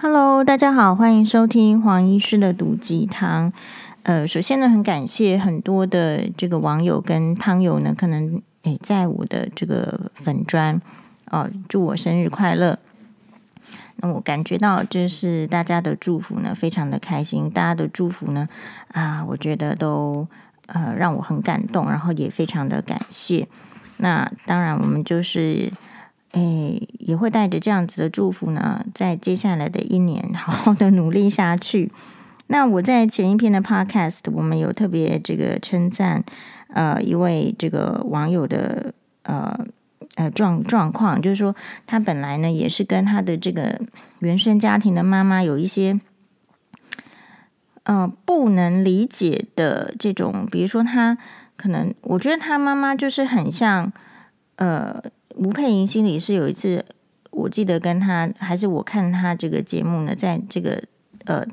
Hello， 大家好，欢迎收听黄医师的毒鸡汤。首先呢，很感谢很多的这个网友跟汤友呢，可能在我的这个粉专祝我生日快乐。那我感觉到这是大家的祝福呢，非常的开心。大家的祝福呢，我觉得都让我很感动，然后也非常的感谢。那当然，我们就是。也会带着这样子的祝福呢，在接下来的一年好好的努力下去。那我在前一篇的 podcast 我们有特别这个称赞一位这个网友的状况，就是说他本来呢也是跟他的这个原生家庭的妈妈有一些不能理解的这种，比如说他可能我觉得他妈妈就是很像吴佩莹心理师有一次，我记得跟他还是我看他这个节目呢，在这个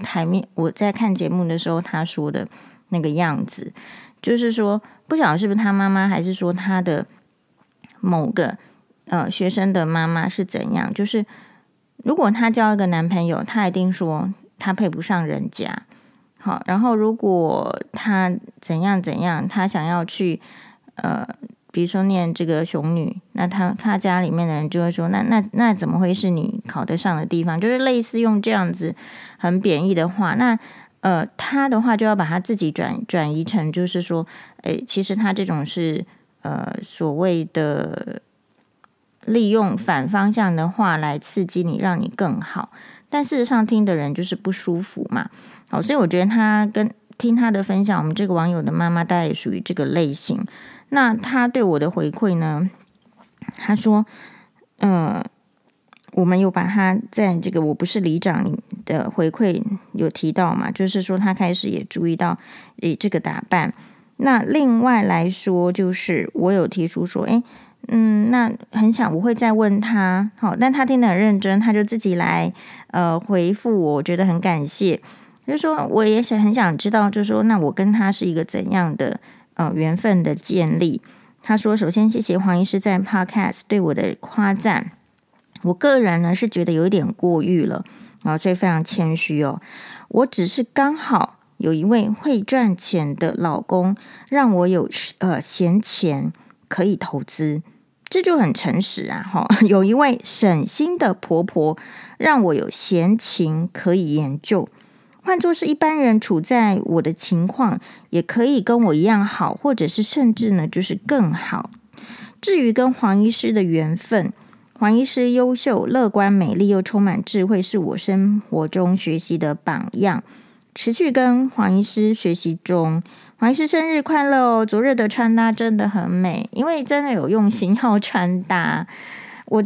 台面，我在看节目的时候他说的那个样子，就是说不晓得是不是他妈妈，还是说他的某个学生的妈妈是怎样，就是如果他交一个男朋友，他一定说他配不上人家，好，然后如果他怎样怎样，他想要去比如说念这个雄女，那他家里面的人就会说，那怎么会是你考得上的地方？就是类似用这样子很贬义的话，那他的话就要把他自己转移成，就是说，其实他这种是所谓的利用反方向的话来刺激你，让你更好。但事实上听的人就是不舒服嘛。好，所以我觉得他跟听他的分享，我们这个网友的妈妈大概也属于这个类型。那他对我的回馈呢？他说：“我们有把他在这个我不是里长的回馈有提到嘛，就是说他开始也注意到这个打扮。那另外来说，就是我有提出说，那很想我会再问他，好，但他听得很认真，他就自己来回复我，我觉得很感谢。就是说我也很想知道，就是说那我跟他是一个怎样的。”缘分的建立。他说，首先谢谢黄医师在 podcast 对我的夸赞，我个人呢是觉得有一点过誉了，所以非常谦虚哦。我只是刚好有一位会赚钱的老公，让我有闲钱可以投资，这就很诚实啊。有一位省心的婆婆，让我有闲情可以研究。换作是一般人处在我的情况，也可以跟我一样好，或者是甚至呢就是更好。至于跟黄医师的缘分，黄医师优秀、乐观、美丽又充满智慧，是我生活中学习的榜样。持续跟黄医师学习中。黄医师生日快乐哦！昨日的穿搭真的很美，因为真的有用心要穿搭。我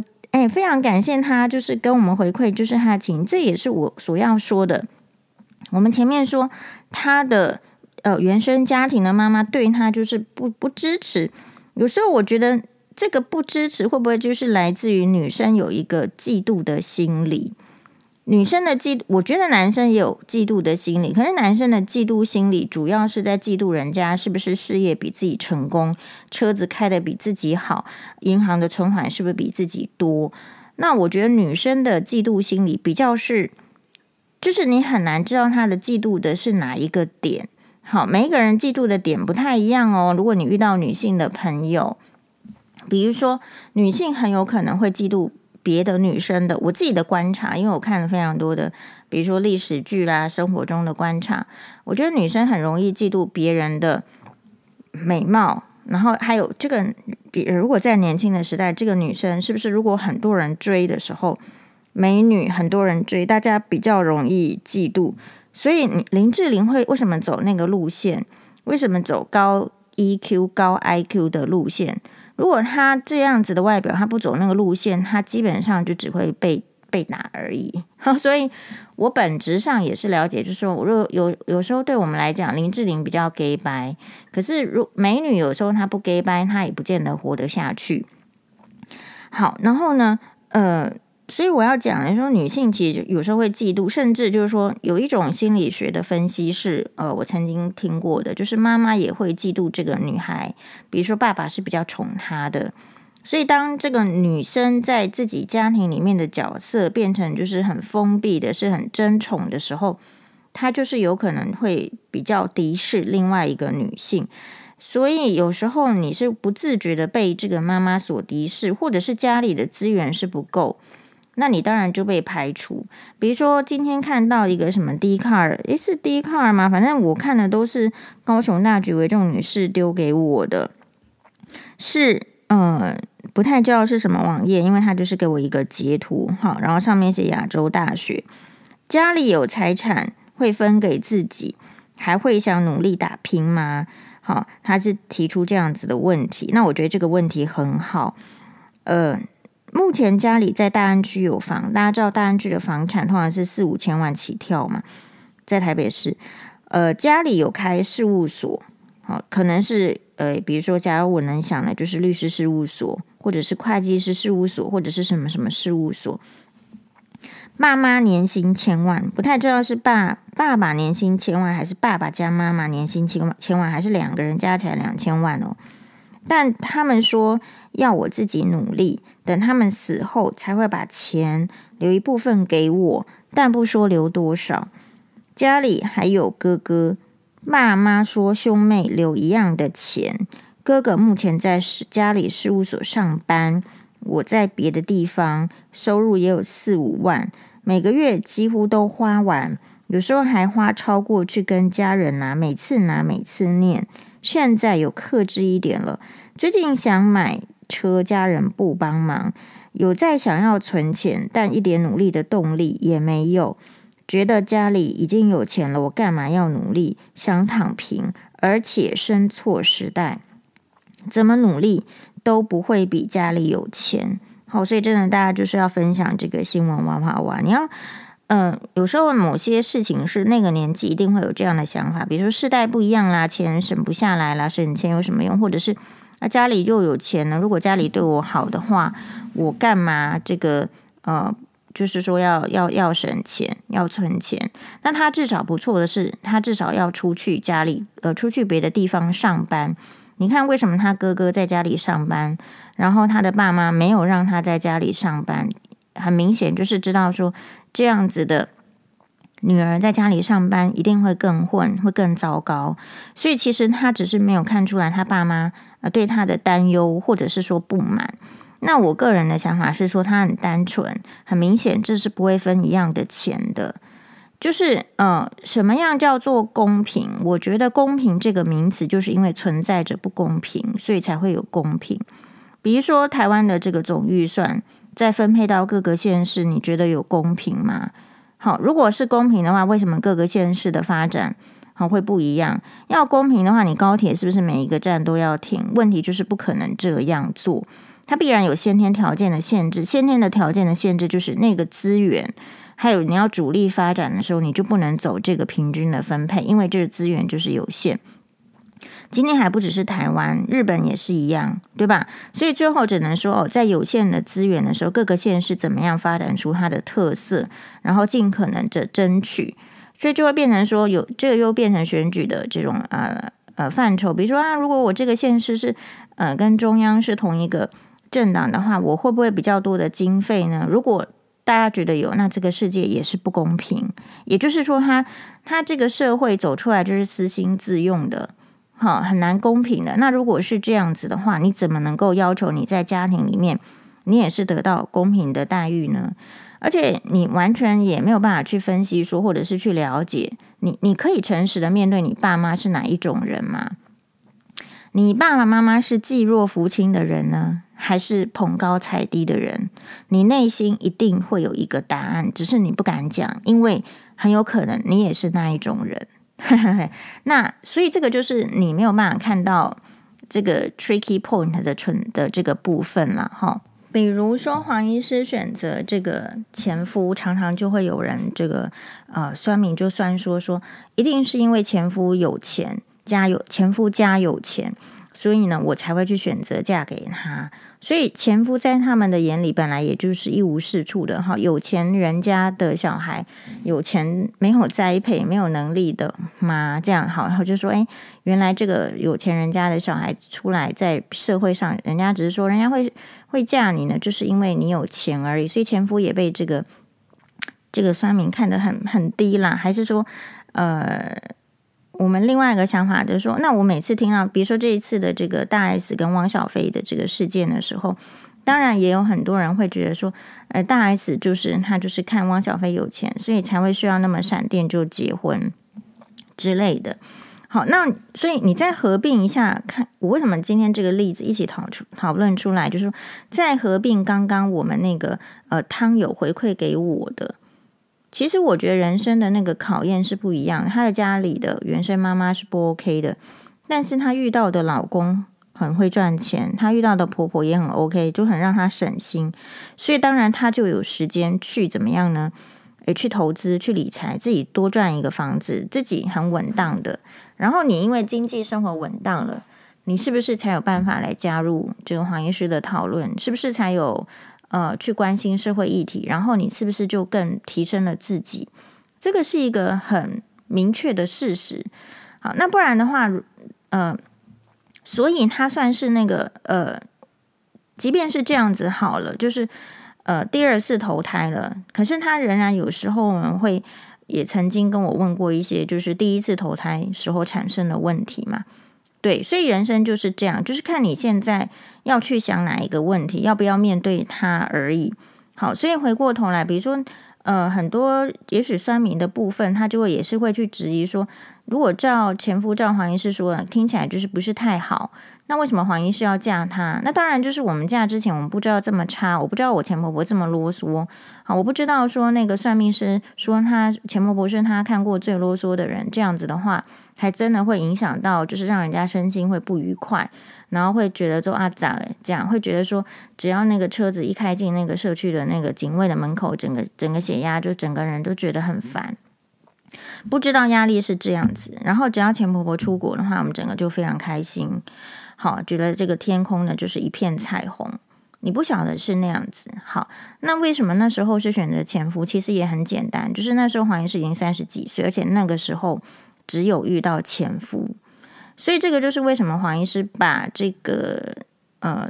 非常感谢他，就是跟我们回馈，就是他请，这也是我所要说的。我们前面说他的原生家庭的妈妈对他就是不支持，有时候我觉得这个不支持会不会就是来自于女生有一个嫉妒的心理，女生的我觉得男生也有嫉妒的心理，可是男生的嫉妒心理主要是在嫉妒人家是不是事业比自己成功，车子开得比自己好，银行的存款是不是比自己多。那我觉得女生的嫉妒心理比较是就是你很难知道他的嫉妒的是哪一个点。好，每一个人嫉妒的点不太一样哦。如果你遇到女性的朋友，比如说女性很有可能会嫉妒别的女生的，我自己的观察，因为我看了非常多的比如说历史剧啦，生活中的观察，我觉得女生很容易嫉妒别人的美貌，然后还有这个如果在年轻的时代，这个女生是不是如果很多人追的时候，美女很多人追，大家比较容易嫉妒。所以林志玲会为什么走那个路线，为什么走高 EQ 高 IQ 的路线，如果她这样子的外表她不走那个路线，她基本上就只会被打而已。所以我本质上也是了解，就是说我有时候对我们来讲林志玲比较 gay 掰，可是美女有时候她不 gay 掰她也不见得活得下去。好，然后呢所以我要讲的说，女性其实有时候会嫉妒，甚至就是说有一种心理学的分析是，我曾经听过的，就是妈妈也会嫉妒这个女孩，比如说爸爸是比较宠她的，所以当这个女生在自己家庭里面的角色变成就是很封闭的，是很争宠的时候，她就是有可能会比较敌视另外一个女性。所以有时候你是不自觉的被这个妈妈所敌视，或者是家里的资源是不够，那你当然就被排除。比如说今天看到一个什么 Dcard， 是 Dcard 吗？反正我看的都是高雄大橘为重女士丢给我的，是不太知道是什么网页，因为它就是给我一个截图，好，然后上面写亚洲大学，家里有财产会分给自己，还会想努力打拼吗？好，他是提出这样子的问题。那我觉得这个问题很好。目前家里在大安区有房，大家知道大安区的房产通常是4-5千万起跳嘛，在台北市。家里有开事务所，好，可能是比如说，假如我能想的就是律师事务所，或者是会计师事务所，或者是什么什么事务所。妈妈年薪1000万，不太知道是爸爸年薪1000万，还是爸爸加妈妈年薪1000万，还是两个人加起来2000万哦。但他们说要我自己努力，等他们死后才会把钱留一部分给我，但不说留多少。家里还有哥哥，爸妈说兄妹留一样的钱，哥哥目前在家里事务所上班，我在别的地方，收入也有4-5万。每个月几乎都花完，有时候还花超过去跟家人拿，每次念。现在有克制一点了，最近想买车，家人不帮忙，有在想要存钱，但一点努力的动力也没有。觉得家里已经有钱了，我干嘛要努力？想躺平，而且生错时代，怎么努力都不会比家里有钱。好，所以真的大家就是要分享这个新闻，哇哇哇！你要，有时候某些事情是那个年纪一定会有这样的想法，比如说世代不一样啦，钱省不下来啦，省钱有什么用？或者是家里又有钱呢？如果家里对我好的话，我干嘛这个就是说要省钱，要存钱。那他至少不错的是，他至少要出去家里出去别的地方上班。你看为什么他哥哥在家里上班，然后他的爸妈没有让他在家里上班，很明显就是知道说这样子的女儿在家里上班一定会更混，会更糟糕。所以其实他只是没有看出来他爸妈对他的担忧或者是说不满。那我个人的想法是说他很单纯，很明显这是不会分一样的钱的。就是什么样叫做公平？我觉得公平这个名词就是因为存在着不公平，所以才会有公平。比如说台湾的这个总预算再分配到各个县市，你觉得有公平吗？好，如果是公平的话，为什么各个县市的发展会不一样？要公平的话，你高铁是不是每一个站都要停？问题就是不可能这样做，它必然有先天条件的限制。先天的条件的限制就是那个资源，还有你要主力发展的时候，你就不能走这个平均的分配，因为这个资源就是有限。今天还不只是台湾，日本也是一样，对吧？所以最后只能说，在有限的资源的时候，各个县市怎么样发展出它的特色，然后尽可能的争取。所以就会变成说，有这个又变成选举的这种范畴。比如说如果我这个县市是跟中央是同一个政党的话，我会不会比较多的经费呢？如果大家觉得有，那这个世界也是不公平。也就是说他这个社会走出来就是私心自用的，很难公平的。那如果是这样子的话，你怎么能够要求你在家庭里面你也是得到公平的待遇呢？而且你完全也没有办法去分析说，或者是去了解，你可以诚实的面对你爸妈是哪一种人吗？你爸爸妈妈是济弱扶倾的人呢，还是捧高踩低的人？你内心一定会有一个答案，只是你不敢讲，因为很有可能你也是那一种人。那所以这个就是你没有办法看到这个 tricky point 的这个部分啦，哈。比如说黄医师选择这个前夫，常常就会有人这个酸民就酸说一定是因为前夫有钱，前夫家有钱。所以呢我才会去选择嫁给他。所以前夫在他们的眼里本来也就是一无是处的，有钱人家的小孩，有钱没有栽培没有能力的妈这样好，然后就说哎，原来这个有钱人家的小孩出来在社会上，人家只是说人家会嫁你呢，就是因为你有钱而已。所以前夫也被这个酸民看得很低啦。还是说我们另外一个想法就是说，那我每次听到比如说这一次的这个大 S 跟汪小菲的这个事件的时候，当然也有很多人会觉得说大 S 他就是看汪小菲有钱，所以才会需要那么闪电就结婚之类的。好，那所以你再合并一下看，我为什么今天这个例子一起讨论出来，就是说再合并刚刚我们那个汤友回馈给我的，其实我觉得人生的那个考验是不一样的。他的家里的原生妈妈是不 OK 的，但是他遇到的老公很会赚钱，他遇到的婆婆也很 OK， 就很让他省心，所以当然他就有时间去怎么样呢？去投资去理财，自己多赚一个房子，自己很稳当的。然后你因为经济生活稳当了，你是不是才有办法来加入这个黄医师的讨论，是不是才有去关心社会议题，然后你是不是就更提升了自己？这个是一个很明确的事实。好，那不然的话所以他算是那个即便是这样子好了，就是第二次投胎了，可是他仍然有时候我们会也曾经跟我问过一些就是第一次投胎时候产生的问题嘛。对，所以人生就是这样，就是看你现在要去想哪一个问题，要不要面对它而已。好，所以回过头来，比如说很多也许酸民的部分，他就会也是会去质疑说，如果照前夫照黄医师说的，听起来就是不是太好，那为什么黄医师要嫁他？那当然就是我们嫁之前我们不知道这么差，我不知道我前婆婆这么啰嗦。好，我不知道说那个算命师说他前婆婆是他看过最啰嗦的人，这样子的话还真的会影响到，就是让人家身心会不愉快，然后会觉得说咋了这样，会觉得说只要那个车子一开进那个社区的那个警卫的门口，整个血压就整个人都觉得很烦，不知道压力是这样子。然后只要前婆婆出国的话，我们整个就非常开心，好，觉得这个天空呢就是一片彩虹。你不晓得是那样子。好，那为什么那时候是选择前夫？其实也很简单，就是那时候黄医师已经30几岁，而且那个时候只有遇到前夫，所以这个就是为什么黄医师把这个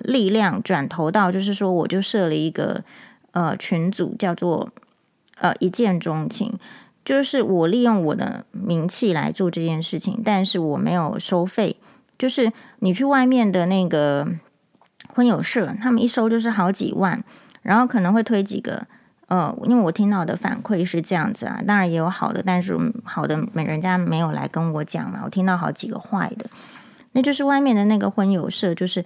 力量转投到，就是说我就设了一个群组，叫做一见钟情，就是我利用我的名气来做这件事情，但是我没有收费。就是你去外面的那个婚友社，他们一收就是好几万，然后可能会推几个因为我听到的反馈是这样子啊，当然也有好的，但是好的人家没有来跟我讲嘛，我听到好几个坏的。那就是外面的那个婚友社，就是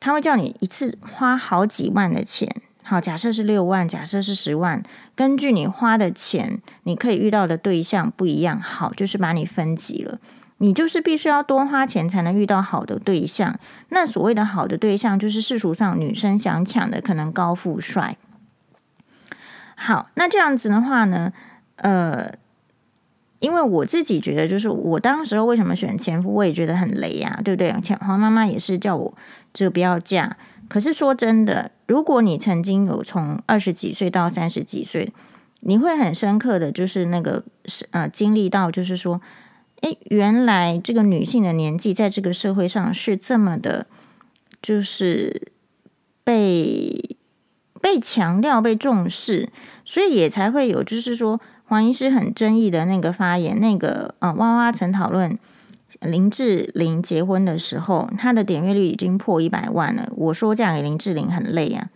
他会叫你一次花好几万的钱，好，假设是6万，假设是10万，根据你花的钱，你可以遇到的对象不一样，好，就是把你分级了，你就是必须要多花钱才能遇到好的对象。那所谓的好的对象，就是世俗上女生想抢的，可能高富帅。好，那这样子的话呢，因为我自己觉得，就是我当时候为什么选前夫，我也觉得很雷啊，对不对？黄妈妈也是叫我就不要嫁。可是说真的，如果你曾经有从20几岁到30几岁，你会很深刻的就是那个经历到，就是说，诶，原来这个女性的年纪在这个社会上是这么的，就是被强调、被重视，所以也才会有，就是说黄医师很争议的那个发言，那个蛙蛙曾讨论林志玲结婚的时候，她的点阅率已经破100万了。我说嫁给林志玲很累啊，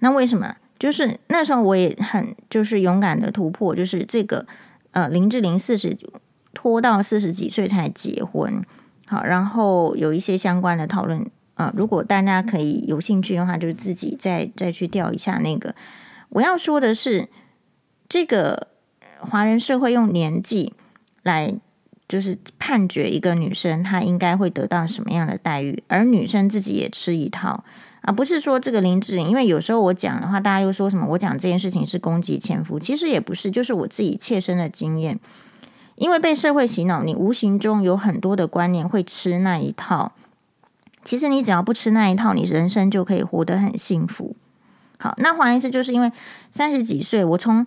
那为什么？就是那时候我也很就是勇敢的突破，就是这个林志玲拖到40几岁才结婚，好，然后有一些相关的讨论。如果大家可以有兴趣的话，就自己再去调一下那个。我要说的是，这个华人社会用年纪来就是判决一个女生她应该会得到什么样的待遇，而女生自己也吃一套啊。不是说这个林志玲，因为有时候我讲的话，大家又说什么我讲这件事情是攻击前夫，其实也不是，就是我自己切身的经验。因为被社会洗脑，你无形中有很多的观念会吃那一套，其实你只要不吃那一套，你人生就可以活得很幸福。好，那黄医师就是因为30几岁，我从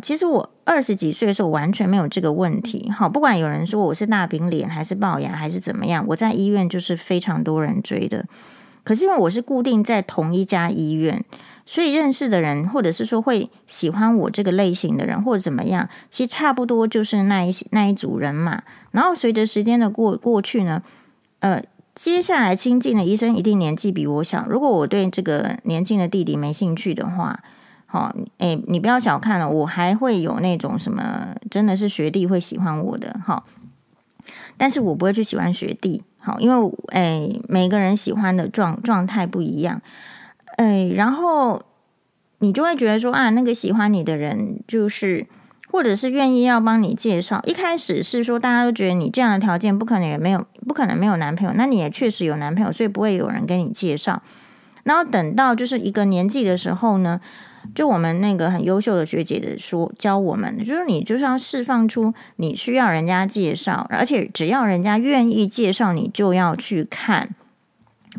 其实我20几岁的时候完全没有这个问题。好，不管有人说我是大饼脸还是龅牙还是怎么样，我在医院就是非常多人追的。可是因为我是固定在同一家医院，所以认识的人或者是说会喜欢我这个类型的人或者怎么样，其实差不多就是那一组人嘛。然后随着时间的过去呢，接下来亲近的医生一定年纪比我小，如果我对这个年轻的弟弟没兴趣的话，好，你不要小看了，我还会有那种什么真的是学弟会喜欢我的，好，但是我不会去喜欢学弟，好，因为每个人喜欢的状态不一样，然后你就会觉得说啊，那个喜欢你的人就是或者是愿意要帮你介绍，一开始是说大家都觉得你这样的条件不可能没有男朋友，那你也确实有男朋友，所以不会有人跟你介绍。然后等到就是一个年纪的时候呢，就我们那个很优秀的学姐的说教我们，就是你就是要释放出你需要人家介绍，而且只要人家愿意介绍你就要去看，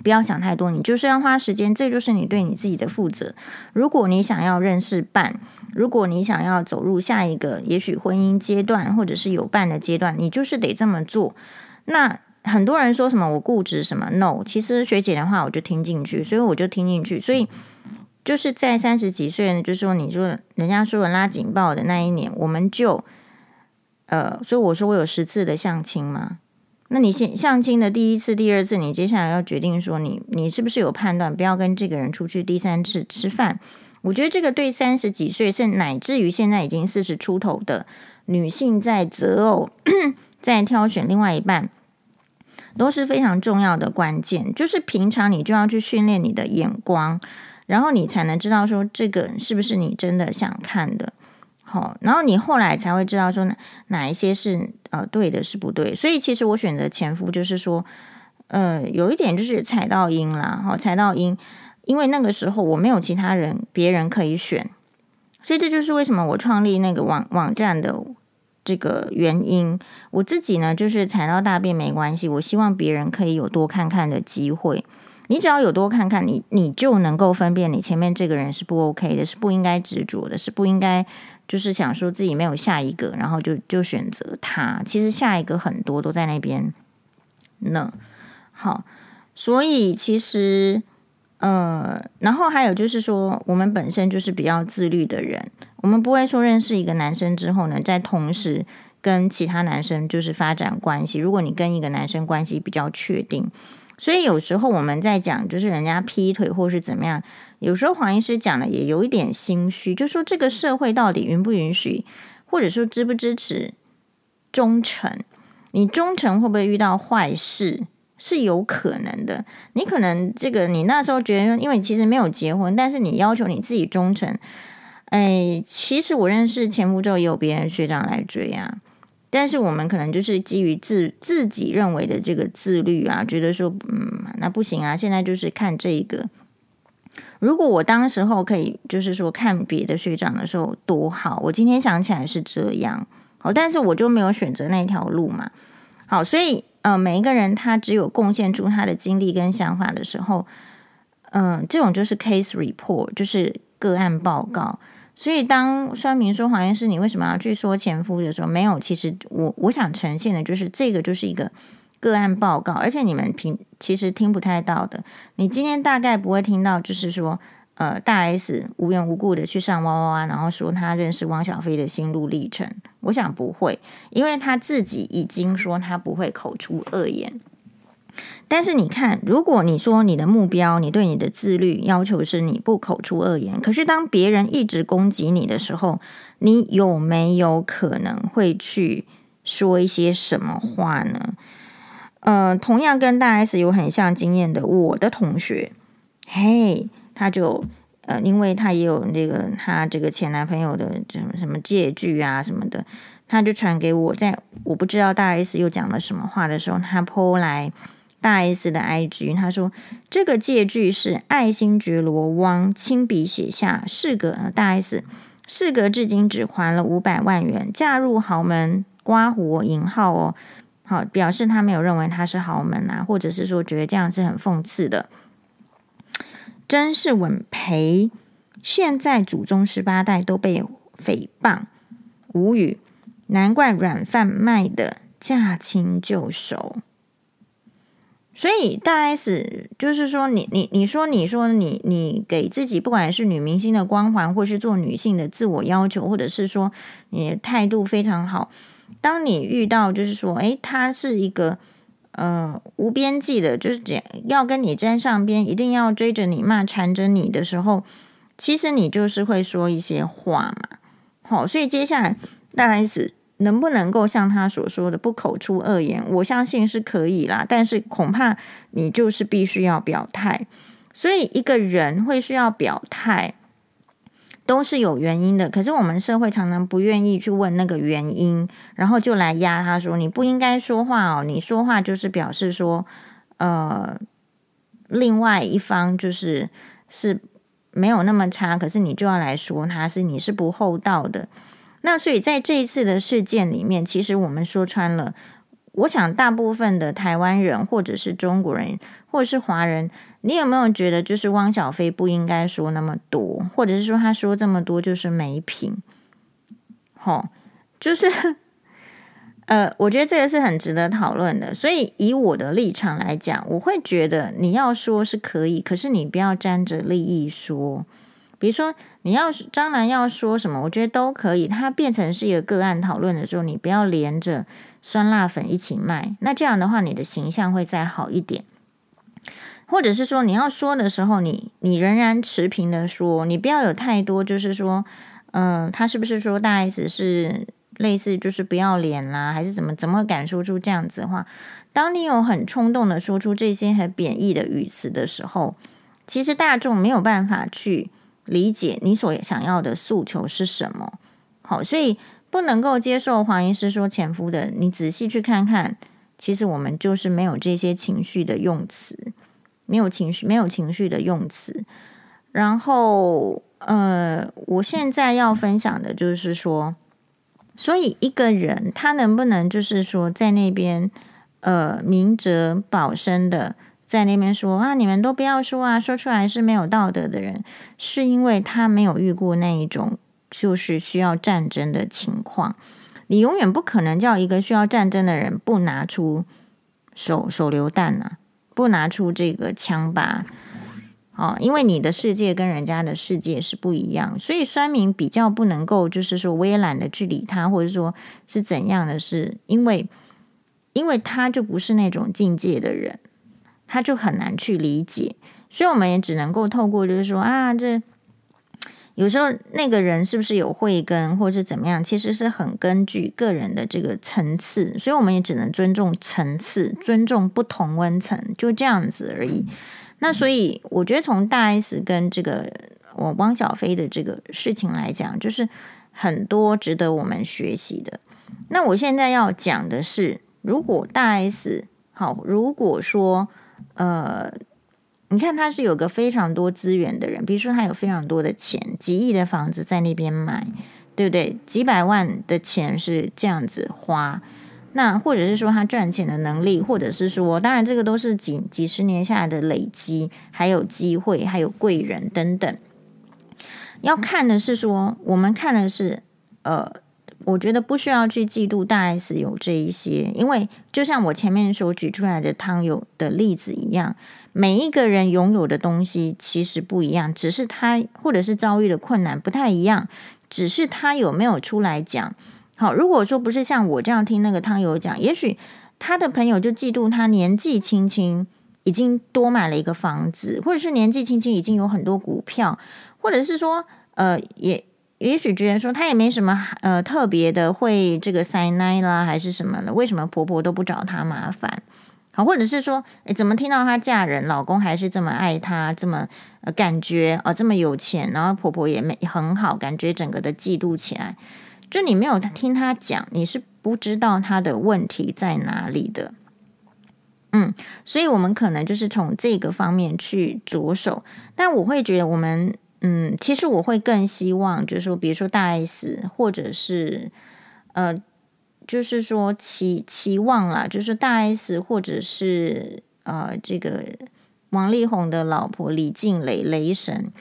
不要想太多，你就是要花时间，这就是你对你自己的负责。如果你想要认识伴，如果你想要走入下一个也许婚姻阶段或者是有伴的阶段，你就是得这么做。那很多人说什么我固执什么 no， 其实学姐的话我就听进去，所以我就听进去，所以就是在30几岁呢，就是说你就人家说的拉警报的那一年，我们就所以我说我有10次的相亲嘛。那你相亲的第1次、第2次，你接下来要决定说你是不是有判断，不要跟这个人出去第3次吃饭。我觉得这个对30几岁，甚乃至于现在已经40出头的女性在择偶、在挑选另外一半，都是非常重要的关键。就是平常你就要去训练你的眼光，然后你才能知道说这个是不是你真的想看的。好，然后你后来才会知道说哪一些是对的是不对。所以其实我选择前夫就是说有一点就是踩到阴啦，好，踩到阴，因为那个时候我没有其他人别人可以选，所以这就是为什么我创立那个网站的这个原因。我自己呢就是踩到大便没关系，我希望别人可以有多看看的机会。你只要有多看看，你就能够分辨你前面这个人是不 OK 的，是不应该执着的，是不应该就是想说自己没有下一个，然后就选择他。其实下一个很多都在那边呢。好，所以其实然后还有就是说，我们本身就是比较自律的人，我们不会说认识一个男生之后呢，在同时跟其他男生就是发展关系。如果你跟一个男生关系比较确定。所以有时候我们在讲就是人家劈腿或是怎么样，有时候黄医师讲的也有一点心虚，就说这个社会到底允不允许，或者说支不支持忠诚。你忠诚会不会遇到坏事是有可能的，你可能这个你那时候觉得因为你其实没有结婚，但是你要求你自己忠诚。其实我认识前夫之后也有别人学长来追啊，但是我们可能就是基于自己认为的这个自律啊，觉得说那不行啊，现在就是看这一个。如果我当时候可以就是说看别的学长的时候多好，我今天想起来是这样，好，但是我就没有选择那条路嘛。好，所以每一个人他只有贡献出他的经历跟想法的时候，这种就是 case report， 就是个案报告。所以当酸民说黄医师你为什么要去说前夫的时候，没有，其实我想呈现的就是这个就是一个个案报告，而且你们其实听不太到的。你今天大概不会听到就是说大 S 无缘无故的去上哇哇哇，然后说他认识汪小菲的心路历程，我想不会，因为他自己已经说他不会口出恶言。但是你看，如果你说你的目标，你对你的自律要求是你不口出恶言，可是当别人一直攻击你的时候，你有没有可能会去说一些什么话呢？同样跟大 S 有很像经验的我的同学，嘿，他就因为他也有那个他这个前男朋友的什么借据啊什么的，他就传给我，在我不知道大 S 又讲了什么话的时候，他po来大 S 的 IG， 他说这个借据是爱新觉罗汪亲笔写下，事隔至今只还了500万元，嫁入豪门刮胡银号哦，好，表示他没有认为他是豪门啊，或者是说觉得这样是很讽刺的。真是稳赔，现在祖宗18代都被诽谤，无语，难怪软饭卖的驾轻就熟。所以大 S 就是说你给自己不管是女明星的光环，或是做女性的自我要求，或者是说你的态度非常好，当你遇到就是说他是一个无边际的，就是要跟你沾上边，一定要追着你骂缠着你的时候，其实你就是会说一些话嘛。好，所以接下来大 S 能不能够像他所说的不口出恶言，我相信是可以啦，但是恐怕你就是必须要表态。所以一个人会需要表态都是有原因的，可是我们社会常常不愿意去问那个原因，然后就来压他说你不应该说话哦，你说话就是表示说另外一方就是没有那么差，可是你就要来说他是你是不厚道的。那所以在这一次的事件里面，其实我们说穿了，我想大部分的台湾人或者是中国人或者是华人，你有没有觉得就是汪小菲不应该说那么多，或者是说他说这么多就是没品？就是我觉得这个是很值得讨论的。所以以我的立场来讲，我会觉得你要说是可以，可是你不要沾着利益说。比如说你要当然要说什么，我觉得都可以，它变成是一个个案讨论的时候，你不要连着酸辣粉一起卖，那这样的话你的形象会再好一点。或者是说你要说的时候，你仍然持平的说，你不要有太多就是说他是不是说大 S 是类似就是不要脸啦，还是怎么敢说出这样子的话。当你有很冲动的说出这些很贬义的语词的时候，其实大众没有办法去理解你所想要的诉求是什么。好，所以不能够接受黄医师说前夫的，你仔细去看看，其实我们就是没有这些情绪的用词，没有情绪的用词。然后我现在要分享的就是说，所以一个人他能不能就是说在那边明哲保身的在那边说啊你们都不要说啊，说出来是没有道德的人，是因为他没有遇过那一种就是需要战争的情况。你永远不可能叫一个需要战争的人不拿出手榴弹啊，不拿出这个枪吧，因为你的世界跟人家的世界是不一样，所以酸民比较不能够就是说我也懒得去理他，或者说是怎样的事，因为他就不是那种境界的人，他就很难去理解，所以我们也只能够透过就是说啊，这有时候那个人是不是有慧根或是怎么样，其实是很根据个人的这个层次，所以我们也只能尊重层次，尊重不同温层，就这样子而已。那所以我觉得从大 S 跟这个汪小菲的这个事情来讲，就是很多值得我们学习的。那我现在要讲的是，如果大 S 如果说你看他是有个非常多资源的人，比如说他有非常多的钱，几亿的房子在那边买，对不对？几百万的钱是这样子花，那或者是说他赚钱的能力，或者是说当然这个都是几十年下来的累积，还有机会，还有贵人等等。要看的是说，我们看的是我觉得不需要去嫉妒大 S 有这一些，因为就像我前面所举出来的汤友的例子一样，每一个人拥有的东西其实不一样，只是他或者是遭遇的困难不太一样，只是他有没有出来讲。好，如果说不是像我这样听那个汤友讲，也许他的朋友就嫉妒他年纪轻轻已经多买了一个房子，或者是年纪轻轻已经有很多股票，或者是说也许觉得说他也没什么特别的会这个塞奶啦还是什么的，为什么婆婆都不找他麻烦？好，或者是说怎么听到她嫁人老公还是这么爱她，这么感觉这么有钱，然后婆婆也很好，感觉整个的嫉妒起来。就你没有听她讲，你是不知道她的问题在哪里的。所以我们可能就是从这个方面去着手，但我会觉得我们其实我会更希望，就是说，比如说大 S， 或者是就是说期望啦，就是大 S 或者是这个王力宏的老婆李静蕾雷神，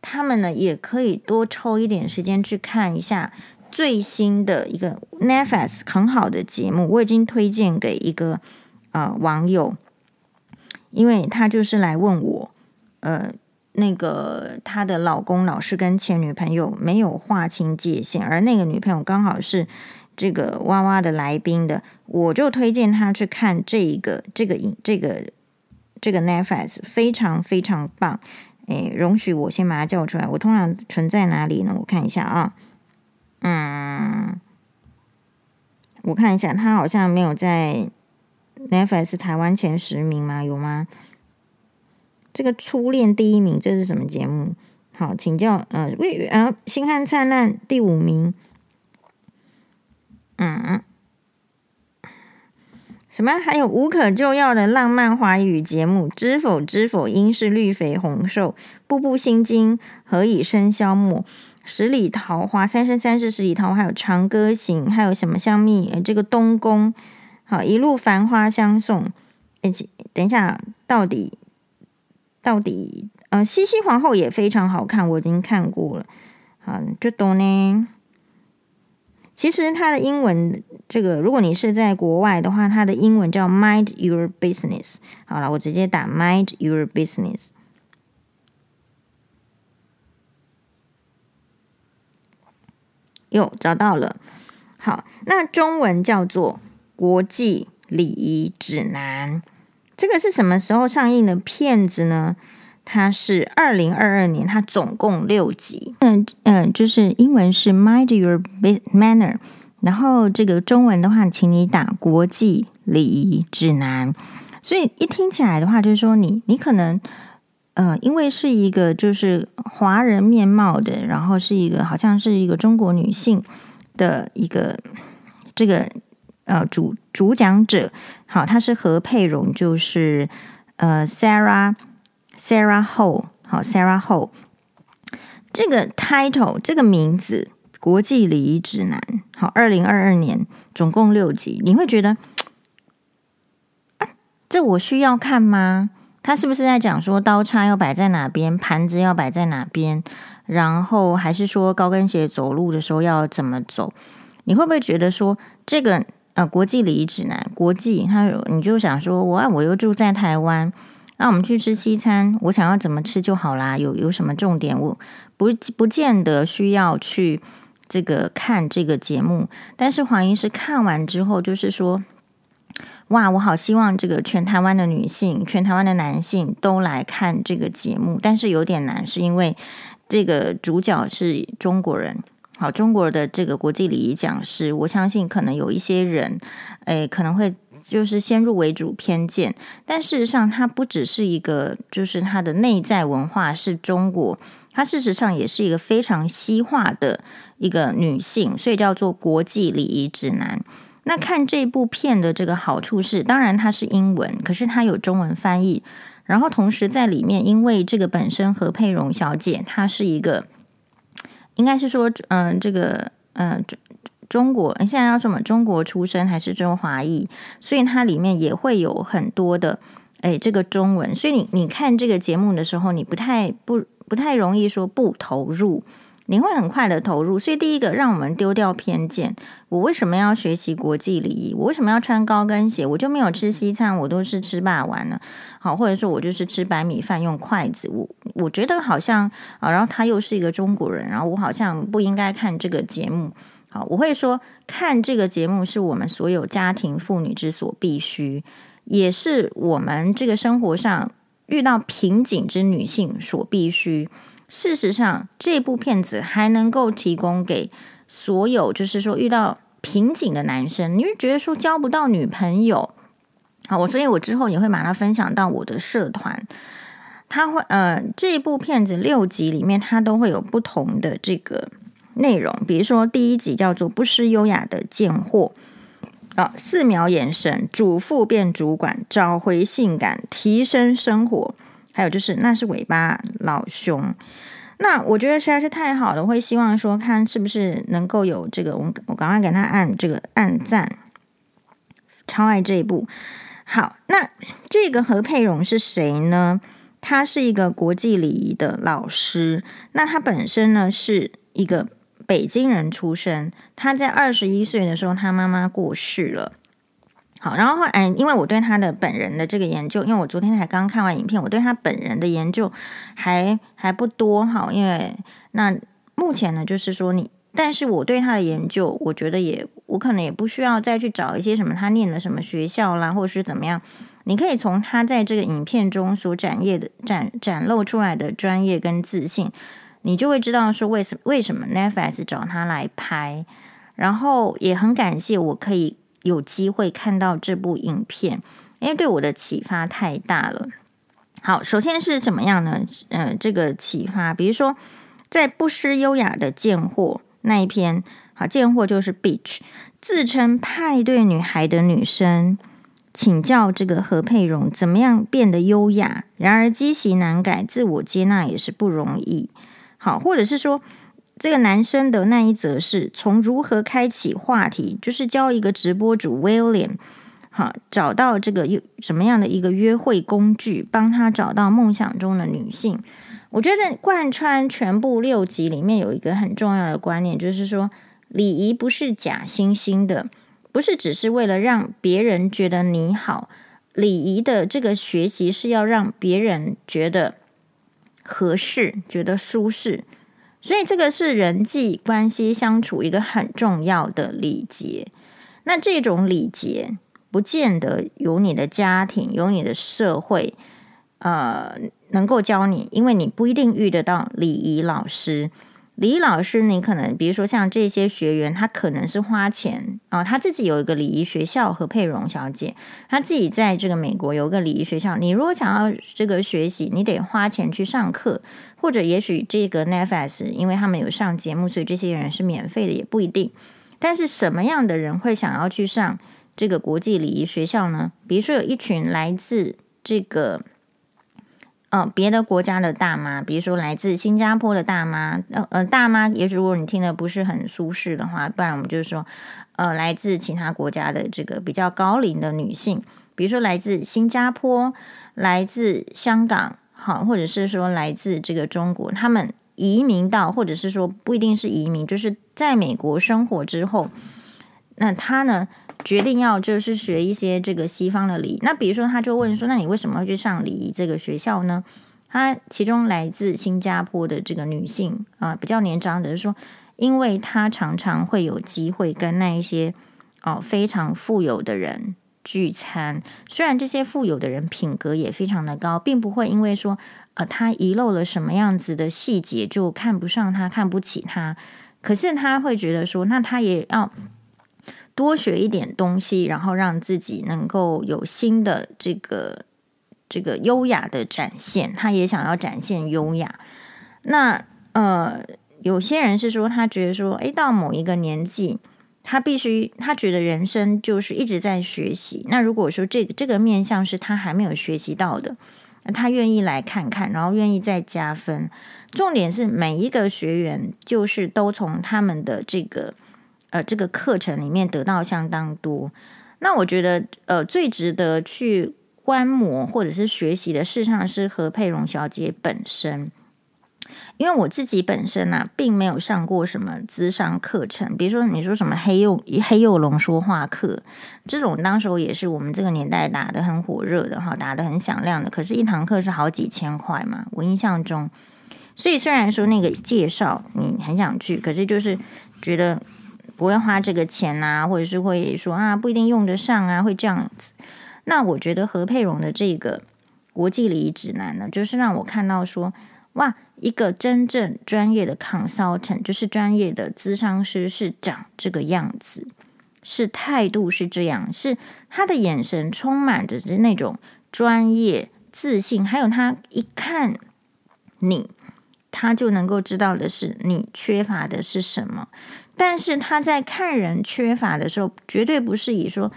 他们呢也可以多抽一点时间去看一下最新的一个 Netflix 很好的节目，我已经推荐给一个网友，因为他就是来问我那个她的老公老是跟前女朋友没有划清界限，而那个女朋友刚好是这个娃娃的来宾的，我就推荐她去看这个 Netflix 非常非常棒。诶，容许我先把它叫出来，我通常存在哪里呢？我看一下啊，我看一下，她好像没有在 Netflix 台湾前10名吗？有吗？这个初恋第一名，这是什么节目？好，请教星汉灿烂第5名，什么？还有无可救药的浪漫华语节目，知否知否应是绿肥红瘦，步步心惊何以笙箫默，十里桃花，三生三世十里桃花，还有长歌行，还有什么香蜜这个东宫，好一路繁花相送。等一下，到底西西皇后也非常好看，我已经看过了。好，就懂呢。其实它的英文，这个如果你是在国外的话，它的英文叫 Mind Your Business。好了，我直接打 Mind Your Business。哟，找到了。好，那中文叫做《国际礼仪指南》。这个是什么时候上映的片子呢？它是2022年，它总共6集。就是英文是 Mind Your Manners， 然后这个中文的话，请你打国际礼仪指南。所以一听起来的话，就是说你可能因为是一个就是华人面貌的，然后是一个好像是一个中国女性的一个这个。主讲者，好，她是何佩蓉，就是Sarah Ho， 好 ，Sarah Ho。这个 title 这个名字《国际礼仪指南》，好，2022年总共6集，你会觉得这我需要看吗？他是不是在讲说刀叉要摆在哪边，盘子要摆在哪边，然后还是说高跟鞋走路的时候要怎么走？你会不会觉得说这个国际礼仪指南，国际它有，你就想说我又住在台湾，那我们去吃西餐，我想要怎么吃就好啦，有什么重点，我不见得需要去这个看这个节目。但是黄医师看完之后就是说，哇，我好希望这个全台湾的女性、全台湾的男性都来看这个节目，但是有点难，是因为这个主角是中国人。好，中国的这个国际礼仪讲师，我相信可能有一些人，可能会就是先入为主偏见，但事实上它不只是一个，就是它的内在文化是中国，它事实上也是一个非常西化的一个女性，所以叫做国际礼仪指南。那看这部片的这个好处是，当然它是英文，可是它有中文翻译，然后同时在里面，因为这个本身何佩蓉小姐她是一个。应该是说，这个，中国现在要什么？中国出生还是中华裔？所以它里面也会有很多的，这个中文。所以你看这个节目的时候，你不太容易说不投入，你会很快的投入。所以第一个，让我们丢掉偏见。我为什么要学习国际礼仪？我为什么要穿高跟鞋？我就没有吃西餐，我都是吃霸王了。好，或者说我就是吃白米饭用筷子。我觉得好像啊，然后他又是一个中国人，然后我好像不应该看这个节目。好，我会说看这个节目是我们所有家庭妇女之所必须，也是我们这个生活上遇到瓶颈之女性所必须。事实上，这部片子还能够提供给所有，就是说遇到瓶颈的男生，你会觉得说交不到女朋友，好，所以我之后也会把它分享到我的社团。它会这部片子6集里面，它都会有不同的这个内容，比如说第1集叫做"不失优雅的贱货"，4秒眼神，主妇变主管，找回性感，提升生活。还有就是那是尾巴老熊，那我觉得实在是太好了，我会希望说看是不是能够有这个，我赶快给他按这个按赞，超爱这一部。好，那这个何佩蓉是谁呢？他是一个国际礼仪的老师，那他本身呢是一个北京人出生，他在21岁的时候他妈妈过世了。好，然后因为我对他的本人的这个研究，因为我昨天才刚看完影片，我对他本人的研究还不多。好，因为那目前呢就是说你，但是我对他的研究，我觉得我可能也不需要再去找一些什么他念了什么学校啦，或者是怎么样。你可以从他在这个影片中所展露出来的专业跟自信，你就会知道说为什么 Netflix 找他来拍。然后也很感谢我可以有机会看到这部影片，因为对我的启发太大了。好，首先是怎么样呢？这个启发，比如说在不失优雅的贱货那一篇，好，贱货就是 bitch， 自称派对女孩的女生请教这个何佩蓉怎么样变得优雅，然而积习难改，自我接纳也是不容易。好，或者是说这个男生的那一则是从如何开启话题，就是教一个直播主 William 好找到这个什么样的一个约会工具，帮他找到梦想中的女性。我觉得贯穿全部6集里面有一个很重要的观念，就是说礼仪不是假惺惺的，不是只是为了让别人觉得你好，礼仪的这个学习是要让别人觉得合适，觉得舒适。所以这个是人际关系相处一个很重要的礼节。那这种礼节不见得有你的家庭，有你的社会能够教你，因为你不一定遇得到礼仪老师。礼仪老师你可能比如说像这些学员，他可能是花钱他自己有一个礼仪学校，何佩蓉小姐他自己在这个美国有个礼仪学校，你如果想要这个学习你得花钱去上课，或者也许这个 Netflix 因为他们有上节目，所以这些人是免费的也不一定。但是什么样的人会想要去上这个国际礼仪学校呢？比如说有一群来自这个别的国家的大妈，比如说来自新加坡的大妈，大妈也许如果你听的不是很舒适的话，不然我们就说来自其他国家的这个比较高龄的女性，比如说来自新加坡，来自香港，好，或者是说来自这个中国，他们移民到，或者是说不一定是移民，就是在美国生活之后，那他呢决定要就是学一些这个西方的礼仪。那比如说他就问说，那你为什么会去上礼仪这个学校呢？他其中来自新加坡的这个女性比较年长的说，因为他常常会有机会跟那一些非常富有的人聚餐，虽然这些富有的人品格也非常的高，并不会因为说他遗漏了什么样子的细节就看不上他，看不起他，可是他会觉得说，那他也要多学一点东西，然后让自己能够有新的这个优雅的展现，他也想要展现优雅。那有些人是说，他觉得说，到某一个年纪，他觉得人生就是一直在学习。那如果说这个面向是他还没有学习到的，他愿意来看看，然后愿意再加分。重点是每一个学员就是都从他们的这个课程里面得到相当多。那我觉得最值得去观摩或者是学习的事上是何佩蓉小姐本身，因为我自己本身并没有上过什么咨商课程，比如说你说什么黑幼龙说话课这种，当时也是我们这个年代打得很火热的，打得很响亮的，可是一堂课是好几千块嘛，我印象中。所以虽然说那个介绍你很想去，可是就是觉得不会花这个钱或者是会说不一定用得上会这样子。那我觉得何佩蓉的这个国际礼仪指南呢，就是让我看到说，哇，一个真正专业的 consultant 就是专业的咨商师是长这个样子，是态度是这样，是他的眼神充满着那种专业自信，还有他一看你他就能够知道的是你缺乏的是什么。但是他在看人缺乏的时候，绝对不是以说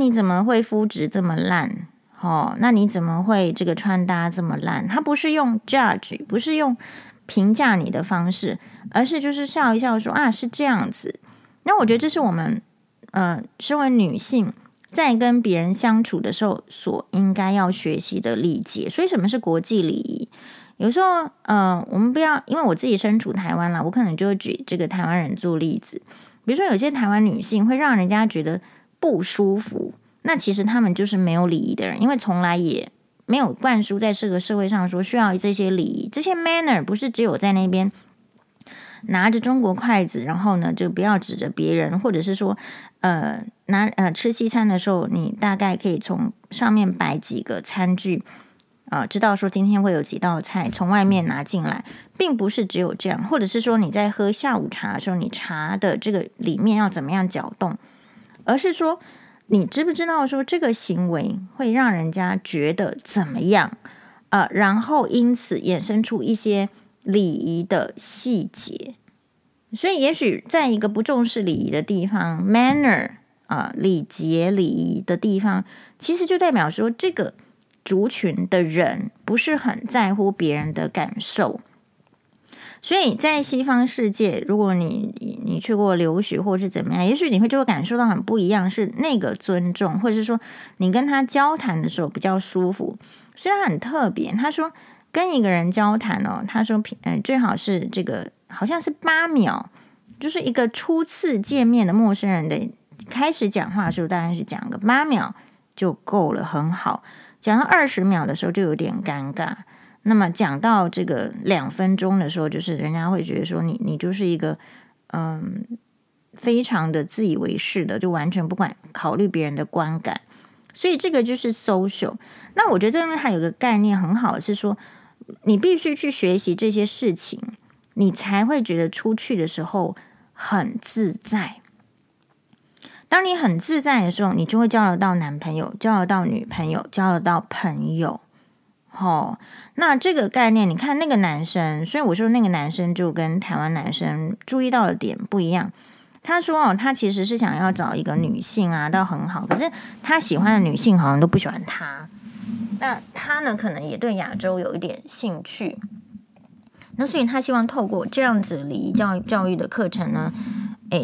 你怎么会肤质这么烂那你怎么会这个穿搭这么烂，他不是用 judge， 不是用评价你的方式，而是就是笑一笑说啊是这样子。那我觉得这是我们身为女性在跟别人相处的时候所应该要学习的礼节。所以什么是国际礼仪？有时候我们不要，因为我自己身处台湾啦，我可能就会举这个台湾人做例子。比如说有些台湾女性会让人家觉得不舒服，那其实他们就是没有礼仪的人，因为从来也没有灌输在这个社会上说需要这些礼仪，这些 manner 不是只有在那边拿着中国筷子，然后呢就不要指着别人，或者是说吃西餐的时候你大概可以从上面摆几个餐具知道说今天会有几道菜从外面拿进来，并不是只有这样。或者是说你在喝下午茶的时候，你茶的这个里面要怎么样搅动，而是说你知不知道说这个行为会让人家觉得怎么样然后因此衍生出一些礼仪的细节。所以也许在一个不重视礼仪的地方 manner 礼节礼仪的地方，其实就代表说这个族群的人不是很在乎别人的感受。所以在西方世界，如果你去过留学或是怎么样，也许你会就会感受到很不一样，是那个尊重，或者是说你跟他交谈的时候比较舒服。所以他很特别，他说跟一个人交谈他说最好是这个好像是8秒，就是一个初次见面的陌生人的开始讲话的时候，大概是讲个8秒就够了，很好。讲到20秒的时候就有点尴尬，那么讲到这个2分钟的时候，就是人家会觉得说你就是一个非常的自以为是的，就完全不管考虑别人的观感。所以这个就是 social。 那我觉得这边还有个概念很好，是说你必须去学习这些事情，你才会觉得出去的时候很自在。当你很自在的时候，你就会交得到男朋友，交得到女朋友，交得到朋友那这个概念，你看那个男生，所以我说那个男生就跟台湾男生注意到的点不一样。他说他其实是想要找一个女性到很好，可是他喜欢的女性好像都不喜欢他。那他呢，可能也对亚洲有一点兴趣，那所以他希望透过这样子礼仪教育的课程呢，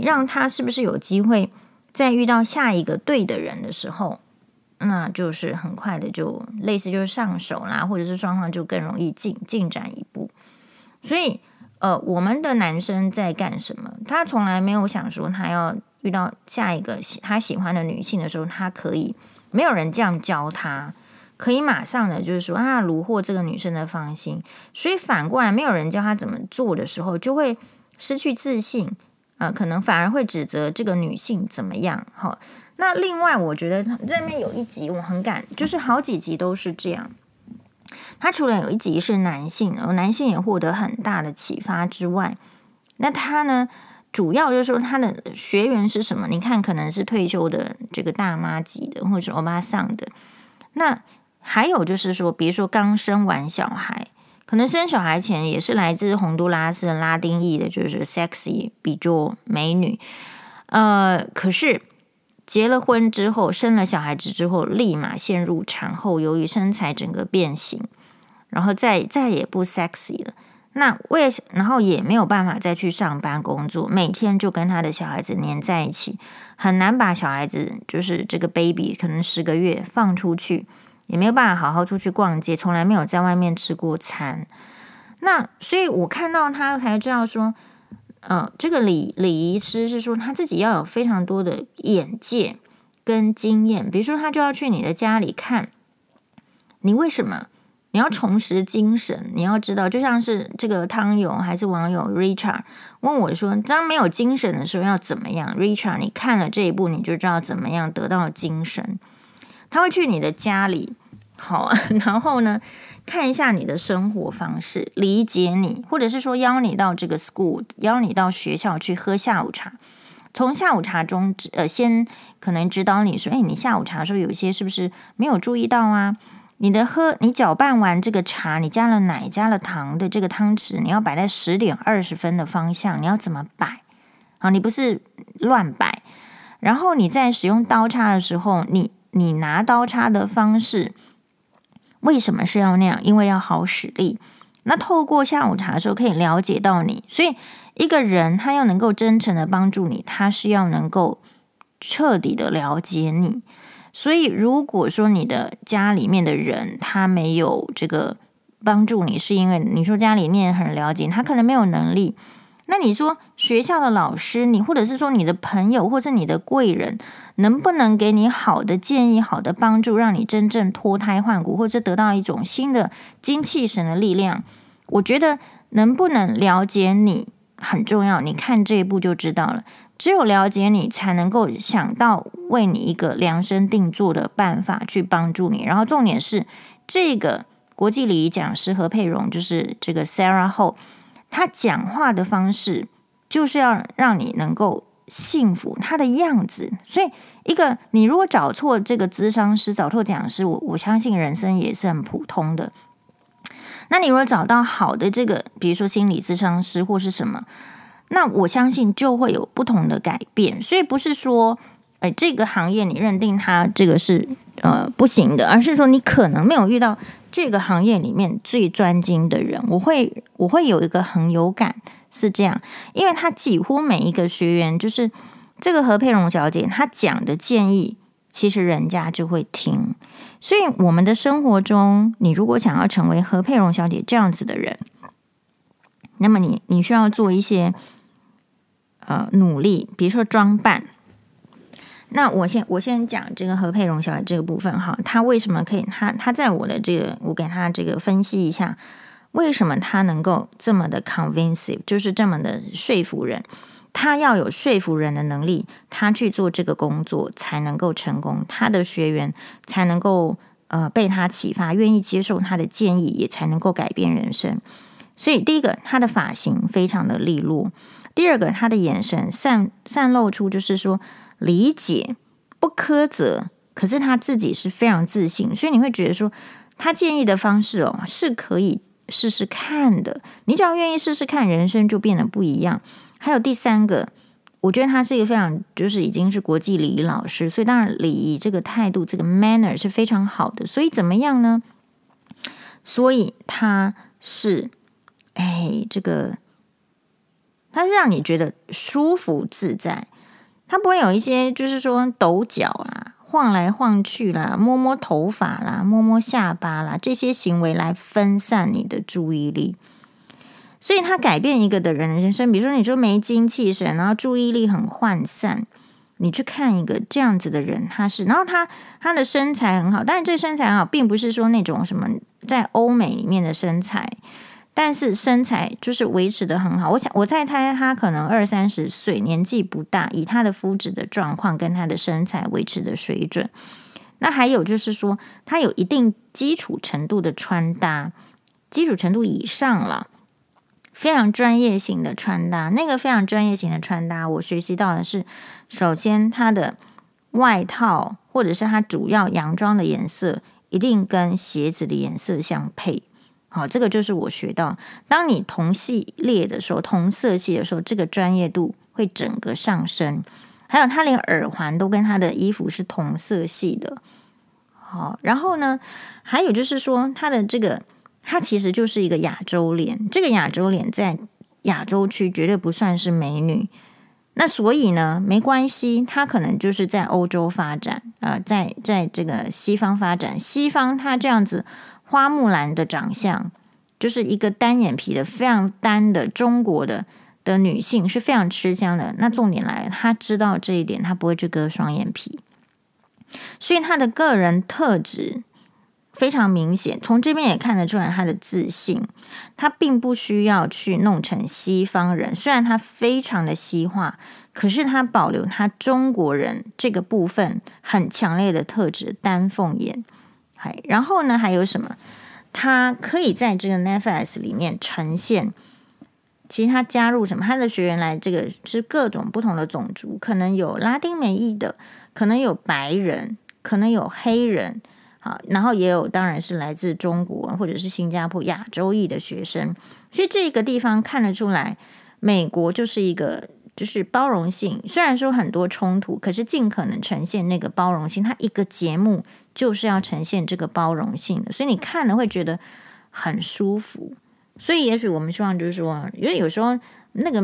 让他是不是有机会在遇到下一个对的人的时候，那就是很快的就类似就是上手啦，或者是双方就更容易进展一步。所以我们的男生在干什么？他从来没有想说他要遇到下一个他喜欢的女性的时候，他可以没有人这样教他，可以马上的就是说虏获这个女生的芳心。所以反过来没有人教他怎么做的时候，就会失去自信可能反而会指责这个女性怎么样那另外我觉得这边有一集我很感，就是好几集都是这样。他除了有一集是男性，然后男性也获得很大的启发之外，那他呢主要就是说他的学员是什么，你看可能是退休的这个大妈级的，或者是欧巴桑的。那还有就是说比如说刚生完小孩，可能生小孩前也是来自洪都拉斯拉丁裔的，就是 sexy 比较美女可是结了婚之后生了小孩子之后，立马陷入产后由于身材整个变形，然后再也不 sexy 了。那然后也没有办法再去上班工作，每天就跟他的小孩子黏在一起，很难把小孩子就是这个 baby 可能10个月放出去，也没有办法好好出去逛街，从来没有在外面吃过餐。那所以我看到他才知道说这个礼仪师是说他自己要有非常多的眼界跟经验。比如说他就要去你的家里看你为什么，你要重拾精神，你要知道就像是这个汤友还是网友 Richard 问我说当没有精神的时候要怎么样， Richard 你看了这一部你就知道怎么样得到精神。他会去你的家里然后呢看一下你的生活方式，理解你，或者是说邀你到这个 school， 邀你到学校去喝下午茶，从下午茶中先可能指导你说你下午茶的时候有些是不是没有注意到你搅拌完这个茶，你加了奶加了糖的这个汤匙你要摆在10点20分的方向，你要怎么摆你不是乱摆。然后你在使用刀叉的时候，你拿刀叉的方式为什么是要那样，因为要好使力。那透过下午茶的时候可以了解到你，所以一个人他要能够真诚的帮助你，他是要能够彻底的了解你。所以如果说你的家里面的人他没有这个帮助你，是因为你说家里面很了解他可能没有能力，那你说学校的老师，你或者是说你的朋友或者你的贵人，能不能给你好的建议、好的帮助，让你真正脱胎换骨，或者得到一种新的精气神的力量？我觉得能不能了解你很重要，你看这一部就知道了。只有了解你，才能够想到为你一个量身定做的办法去帮助你。然后重点是，这个国际礼仪讲师何佩蓉，就是这个 Sarah Ho，他讲话的方式就是要让你能够信服他的样子。所以一个你如果找错这个咨商师、找错讲师，我相信人生也是很普通的。那你如果找到好的这个，比如说心理咨商师或是什么，那我相信就会有不同的改变。所以不是说这个行业你认定它这个是不行的，而是说你可能没有遇到这个行业里面最专精的人。我会有一个很有感是这样，因为他几乎每一个学员，就是这个何佩蓉小姐她讲的建议，其实人家就会听。所以我们的生活中，你如果想要成为何佩蓉小姐这样子的人，那么你需要做一些努力，比如说装扮。那我先讲这个何佩蓉小姐这个部分哈，她为什么可以？她在我的这个，我给她这个分析一下，为什么她能够这么的 convincing， 就是这么的说服人。她要有说服人的能力，她去做这个工作才能够成功，她的学员才能够被她启发，愿意接受她的建议，也才能够改变人生。所以第一个，她的发型非常的利落；第二个，她的眼神散露出就是说理解，不苛责，可是他自己是非常自信，所以你会觉得说他建议的方式是可以试试看的，你只要愿意试试看，人生就变得不一样。还有第三个，我觉得他是一个非常就是已经是国际礼仪老师，所以当然礼仪这个态度，这个 manner 是非常好的。所以怎么样呢？所以他是这个他让你觉得舒服自在，他不会有一些就是说抖脚啦、晃来晃去啦、摸摸头发啦、摸摸下巴啦这些行为来分散你的注意力。所以他改变一个的人的人生，比如说你说没精气神，然后注意力很涣散，你去看一个这样子的人，他是，然后他的身材很好，但是这身材很好并不是说那种什么在欧美里面的身材，但是身材就是维持的很好。我在猜他可能20-30岁，年纪不大，以他的肤质的状况跟他的身材维持的水准。那还有就是说他有一定基础程度的穿搭，基础程度以上了，非常专业型的穿搭。那个非常专业型的穿搭，我学习到的是，首先他的外套或者是他主要洋装的颜色一定跟鞋子的颜色相配。好，这个就是我学到，当你同系列的时候，同色系的时候，这个专业度会整个上升。还有他连耳环都跟他的衣服是同色系的。好，然后呢，还有就是说他的这个，他其实就是一个亚洲脸，这个亚洲脸在亚洲区绝对不算是美女。那所以呢，没关系，他可能就是在欧洲发展，在这个西方发展，西方他这样子。花木兰的长相就是一个单眼皮的非常单的中国的女性是非常吃香的。那重点来了，她知道这一点，她不会去割双眼皮，所以她的个人特质非常明显，从这边也看得出来她的自信。她并不需要去弄成西方人，虽然她非常的西化，可是她保留她中国人这个部分很强烈的特质，丹凤眼。然后呢，还有什么？他可以在这个 Netflix 里面呈现。其实他加入什么？他的学员来这个是各种不同的种族，可能有拉丁美裔的，可能有白人，可能有黑人，好，然后也有当然是来自中国或者是新加坡亚洲裔的学生。所以这个地方看得出来，美国就是一个就是包容性，虽然说很多冲突，可是尽可能呈现那个包容性。他一个节目就是要呈现这个包容性的，所以你看了会觉得很舒服。所以也许我们希望就是说，因为有时候那个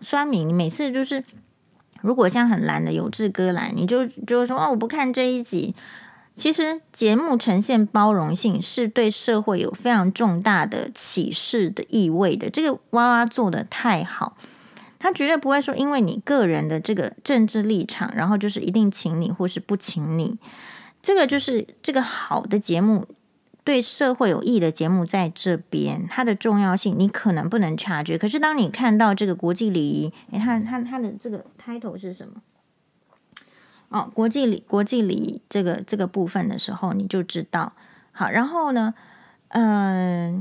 酸民，你每次就是如果像很懒的有志哥来，你就说哦我不看这一集。其实节目呈现包容性是对社会有非常重大的启示的意味的，这个娃娃做得太好，他绝对不会说因为你个人的这个政治立场然后就是一定请你或是不请你，这个就是这个好的节目对社会有益的节目在这边它的重要性你可能不能察觉，可是当你看到这个国际礼仪，它的这个 title 是什么哦，国际礼这个部分的时候你就知道。好，然后呢那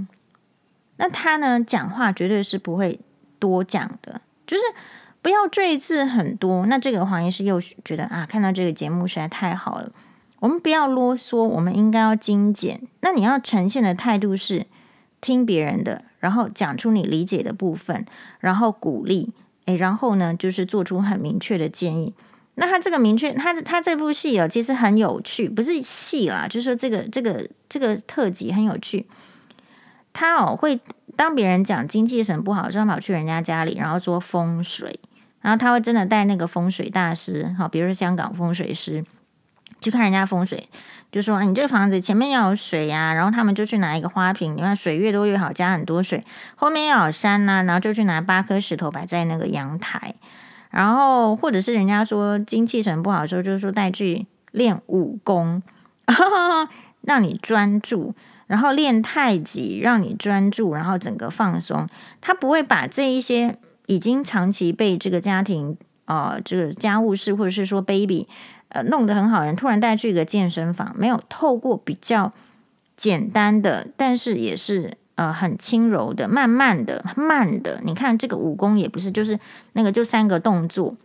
他呢讲话绝对是不会多讲的，就是不要赘字很多。那这个黄医师又觉得啊，看到这个节目实在太好了，我们不要啰嗦，我们应该要精简。那你要呈现的态度是听别人的，然后讲出你理解的部分，然后鼓励，然后呢就是做出很明确的建议。那他这个明确，他这部戏哦，其实很有趣，不是戏啦，就是说这个特辑很有趣。他哦会当别人讲精气神不好，就跑去人家家里，然后做风水，然后他会真的带那个风水大师，好，比如说香港风水师去看人家风水，就说你这个房子前面要有水呀、啊，然后他们就去拿一个花瓶，你看水越多越好，加很多水，后面要有山呐、啊，然后就去拿8颗石头摆在那个阳台。然后或者是人家说精气神不好的时候，就是说带去练武功让你专注，然后练太极让你专注，然后整个放松。他不会把这一些已经长期被这个家庭这个家务事或者是说 baby 弄得很好人突然带去一个健身房，没有，透过比较简单的但是也是很轻柔的，慢慢的，慢的。你看这个武功也不是，就是那个就3个动作，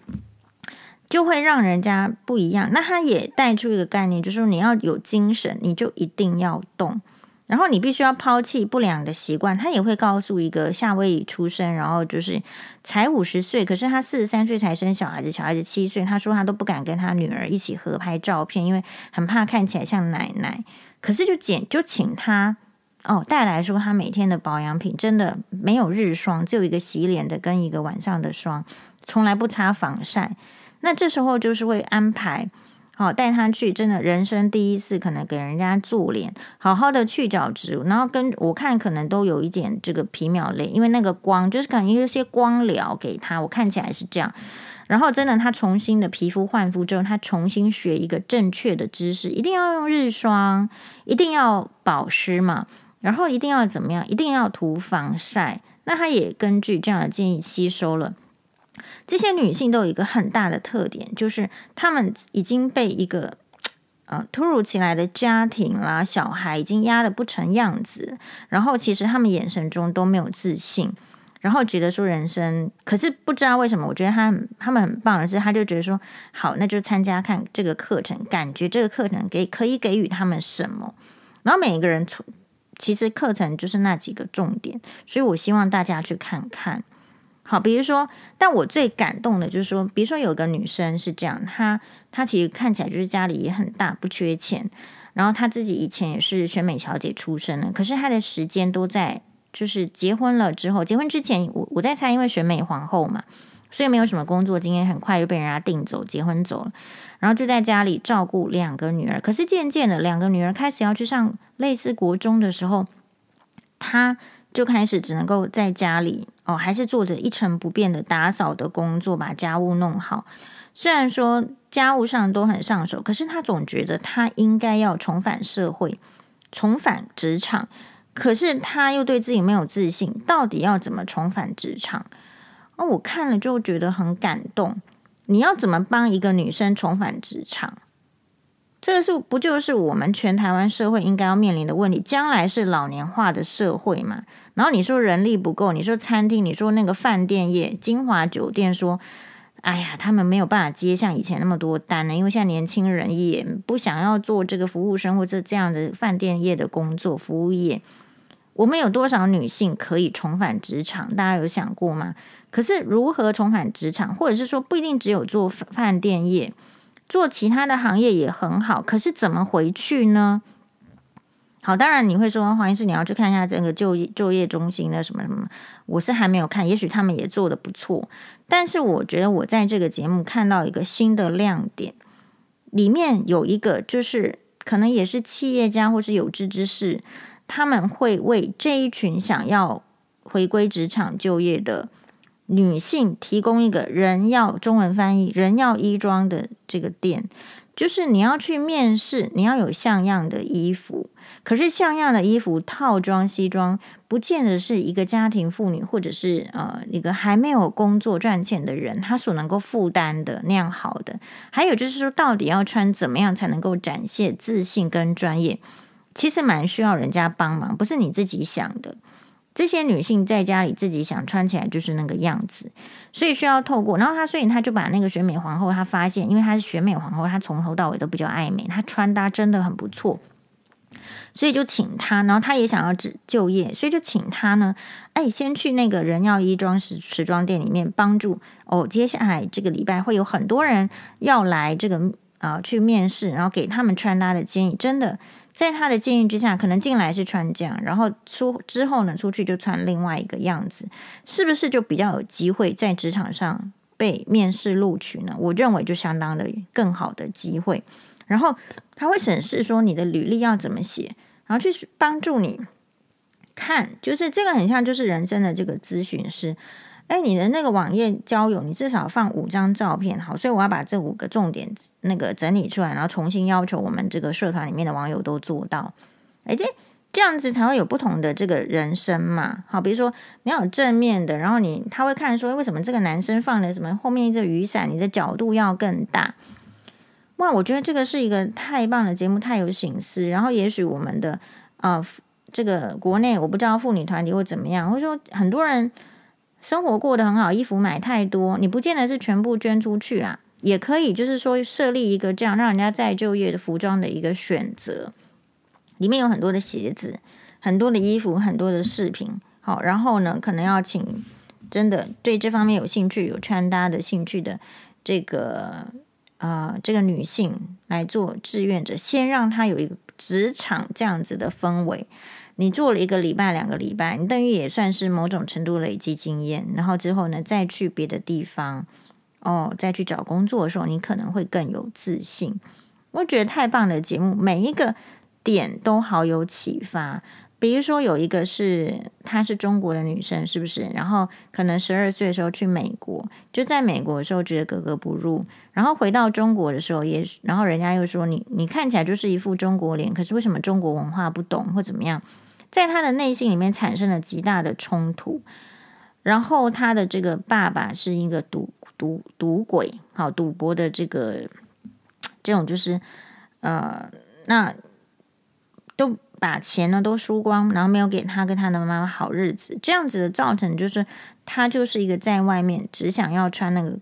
就会让人家不一样。那他也带出一个概念，就是说你要有精神，你就一定要动，然后你必须要抛弃不良的习惯。他也会告诉一个夏威夷出生，然后就是才50岁，可是他43岁才生小孩子，小孩子7岁，他说他都不敢跟他女儿一起合拍照片，因为很怕看起来像奶奶。可是就请他。带来说他每天的保养品真的没有日霜，只有一个洗脸的跟一个晚上的霜，从来不擦防晒。那这时候就是会安排带他去，真的人生第一次可能给人家做脸，好好的去角质，然后跟我看可能都有一点这个皮秒类，因为那个光就是可能有些光疗给他，我看起来是这样。然后真的他重新的皮肤焕肤之后，他重新学一个正确的知识，一定要用日霜，一定要保湿嘛，然后一定要怎么样，一定要涂防晒。那他也根据这样的建议吸收了。这些女性都有一个很大的特点，就是她们已经被一个突如其来的家庭啦、小孩已经压得不成样子，然后其实她们眼神中都没有自信，然后觉得说人生，可是不知道为什么，我觉得他们很棒的是，他就觉得说好，那就参加看这个课程，感觉这个课程可以给予他们什么。然后每一个人其实课程就是那几个重点，所以我希望大家去看看。好，比如说，但我最感动的就是说，比如说有个女生是这样，她其实看起来就是家里也很大，不缺钱，然后她自己以前也是选美小姐出身的，可是她的时间都在就是结婚了之后，结婚之前我在猜，因为选美皇后嘛，所以没有什么工作经验，很快就被人家订走，结婚走了，然后就在家里照顾2个女儿。可是渐渐的，2个女儿开始要去上类似国中的时候，她就开始只能够在家里还是做着一成不变的打扫的工作，把家务弄好。虽然说家务上都很上手，可是她总觉得她应该要重返社会，重返职场，可是她又对自己没有自信，到底要怎么重返职场？我看了就觉得很感动。你要怎么帮一个女生重返职场？这个不就是我们全台湾社会应该要面临的问题？将来是老年化的社会嘛？然后你说人力不够，你说餐厅，你说那个饭店业，金华酒店说，哎呀，他们没有办法接像以前那么多单了，因为现在年轻人也不想要做这个服务生或者这样的饭店业的工作，服务业。我们有多少女性可以重返职场？大家有想过吗？可是如何重返职场，或者是说不一定只有做饭店业，做其他的行业也很好，可是怎么回去呢？好，当然你会说黄医师你要去看一下整个就业中心的什么什么，我是还没有看，也许他们也做得不错，但是我觉得我在这个节目看到一个新的亮点，里面有一个就是可能也是企业家或是有志之士，他们会为这一群想要回归职场就业的女性提供一个人要中文翻译人要衣装的这个店，就是你要去面试，你要有像样的衣服，可是像样的衣服套装西装不见得是一个家庭妇女或者是一个还没有工作赚钱的人他所能够负担的那样好的。还有就是说到底要穿怎么样才能够展现自信跟专业，其实蛮需要人家帮忙，不是你自己想的，这些女性在家里自己想穿起来就是那个样子，所以需要透过，然后她所以她就把那个选美皇后，她发现因为她是选美皇后，她从头到尾都比较爱美，她穿搭真的很不错，所以就请她，然后她也想要就业，所以就请她呢，哎，先去那个人要衣装时装店里面帮助哦，接下来这个礼拜会有很多人要来这个去面试，然后给他们穿搭的建议，真的在他的建议之下，可能进来是穿这样，然后之后呢，出去就穿另外一个样子，是不是就比较有机会在职场上被面试录取呢？我认为就相当的更好的机会。然后他会审视说你的履历要怎么写，然后去帮助你看，就是这个很像就是人生的这个咨询师。哎，你的那个网页交友，你至少放5张照片，好，所以我要把这5个重点那个整理出来，然后重新要求我们这个社团里面的网友都做到。哎，这样子才会有不同的这个人生嘛。好，比如说你要有正面的，然后他会看说为什么这个男生放了什么后面一只雨伞，你的角度要更大。哇，我觉得这个是一个太棒的节目，太有省思。然后也许我们的这个国内我不知道妇女团体会怎么样，或者说很多人。生活过得很好，衣服买太多，你不见得是全部捐出去啦，也可以就是说设立一个这样让人家再就业的服装的一个选择，里面有很多的鞋子，很多的衣服，很多的饰品。好，然后呢可能要请真的对这方面有兴趣，有穿搭的兴趣的这个女性来做志愿者，先让她有一个职场这样子的氛围。你做了一个礼拜、2个礼拜，你等于也算是某种程度累积经验，然后之后呢，再去别的地方，再去找工作的时候，你可能会更有自信。我觉得太棒的节目，每一个点都好有启发。比如说有一个是，她是中国的女生，是不是？然后可能12岁的时候去美国，就在美国的时候觉得格格不入，然后回到中国的时候也，然后人家又说你看起来就是一副中国脸，可是为什么中国文化不懂或怎么样？在她的内心里面产生了极大的冲突。然后她的这个爸爸是一个赌鬼，好，赌博的这种就是那都。把钱呢都输光，然后没有给他跟他的妈妈好日子，这样子的造成就是他就是一个在外面只想要穿那个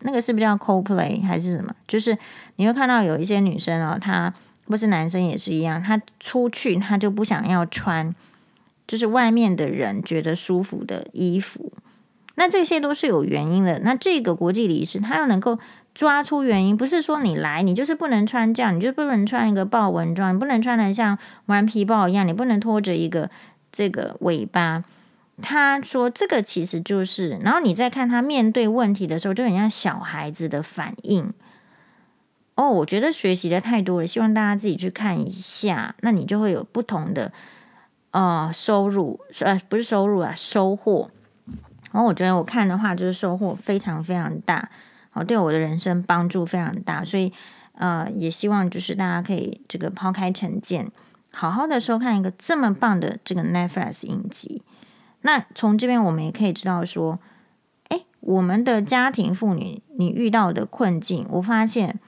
那个是不是叫 cosplay 还是什么？就是你会看到有一些女生哦，她不是男生也是一样，她出去她就不想要穿，就是外面的人觉得舒服的衣服。那这些都是有原因的。那这个国际礼仪师他又能够。抓出原因，不是说你来你就是不能穿这样，你就不能穿一个豹纹装，你不能穿得像顽皮豹一样，你不能拖着一个这个尾巴。他说这个其实就是，然后你再看他面对问题的时候，就很像小孩子的反应。我觉得学习的太多了，希望大家自己去看一下，那你就会有不同的收获。然后我觉得我看的话，就是收获非常非常大。对我的人生帮助非常大，所以也希望就是大家可以这个抛开成见，好好的收看一个这么棒的这个 Netflix 影集。那从这边我们也可以知道说，我们的家庭妇女你遇到的困境，我发现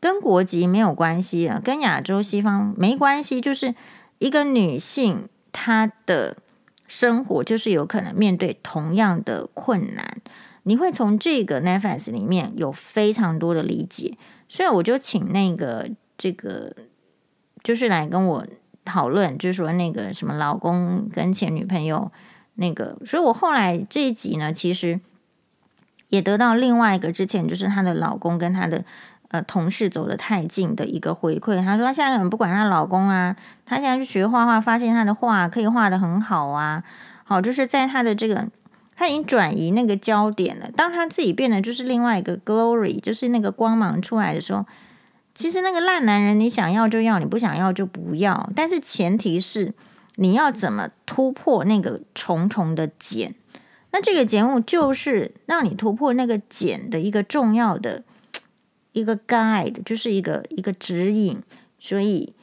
跟国籍没有关系了，跟亚洲西方没关系，就是一个女性她的生活就是有可能面对同样的困难。你会从这个 Netflix 里面有非常多的理解，所以我就请就是来跟我讨论，就是说那个什么老公跟前女朋友那个，所以我后来这一集呢，其实也得到另外一个之前就是她的老公跟她的同事走得太近的一个回馈。她说她现在很不管她老公啊，她现在去学画画，发现她的画可以画得很好啊。好，就是在她的这个，她已经转移那个焦点了。当她自己变得就是另外一个 glory， 就是那个光芒出来的时候，其实那个烂男人你想要就要，你不想要就不要。但是前提是你要怎么突破那个重重的茧。那这个节目就是让你突破那个茧的一个重要的一个 guide， 就是一个指引。所以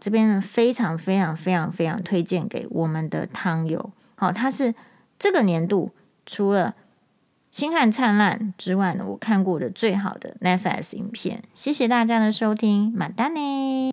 这边非常非常非常非常推荐给我们的汤友。好，它是这个年度除了星汉灿烂之外呢，我看过的最好的 Netflix 影片。谢谢大家的收听，马丹呢。